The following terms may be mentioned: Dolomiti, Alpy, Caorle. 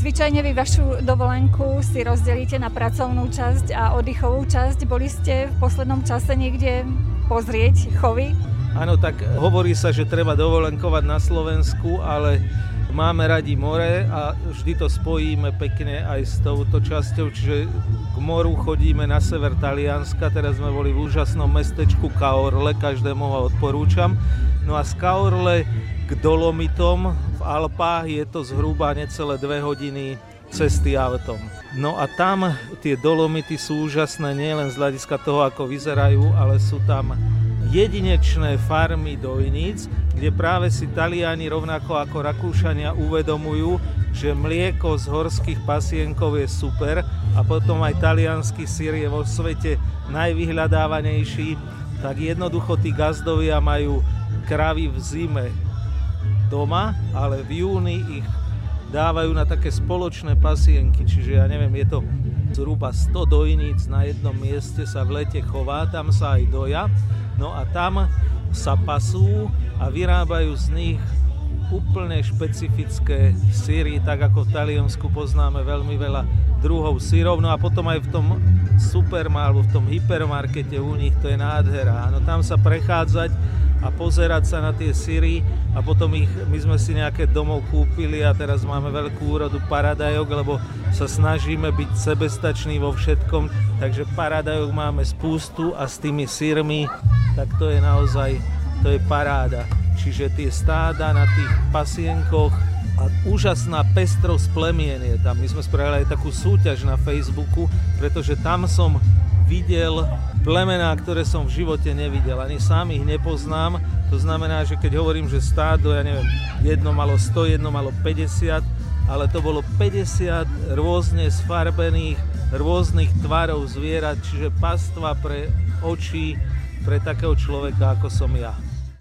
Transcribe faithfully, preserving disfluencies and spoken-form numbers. Zvyčajne vy vašu dovolenku si rozdelíte na pracovnú časť a oddychovú časť. Boli ste v poslednom čase niekde pozrieť chovy? Áno, tak hovorí sa, že treba dovolenkovať na Slovensku, ale máme radi more a vždy to spojíme pekne aj s touto časťou, čiže k moru chodíme na sever Talianska. Teraz sme boli v úžasnom mestečku Caorle, každému ho odporúčam. No a z Caorle k Dolomitom v Alpách je to zhruba necelé dve hodiny cesty autom. No a tam tie Dolomity sú úžasné nielen z hľadiska toho, ako vyzerajú, ale sú tam jedinečné farmy dojníc, kde práve si Taliani rovnako ako Rakúšania uvedomujú, že mlieko z horských pasienkov je super a potom aj taliansky syr je vo svete najvyhľadávanejší, tak jednoducho tí gazdovia majú kravy v zime doma, ale v júni ich dávajú na také spoločné pasienky, čiže ja neviem, je to zhruba sto dojníc na jednom mieste sa v lete chová, tam sa aj doja, no a tam sa pasú a vyrábajú z nich úplne špecifické syry, tak ako v Taliansku poznáme veľmi veľa druhov syrov, no a potom aj v tom supermar, alebo v tom hypermarkete u nich to je nádhera, no tam sa prechádzať a pozerať sa na tie syry a potom ich, my sme si nejaké domov kúpili a teraz máme veľkú úrodu paradajok, lebo sa snažíme byť sebestační vo všetkom, takže paradajok máme spústu a s tými syrmi, tak to je naozaj, to je paráda. Čiže tie stáda na tých pasienkoch a úžasná pestrosť plemien je tam. My sme spravili aj takú súťaž na Facebooku, pretože tam som videl plemená, ktoré som v živote nevidel, ani sám ich nepoznám. To znamená, že keď hovorím, že stádo, ja neviem, jedno malo sto, jedno malo päťdesiat, ale to bolo päťdesiat rôzne sfarbených, rôznych tvarov zvierat, čiže pastva pre oči, pre takého človeka, ako som ja.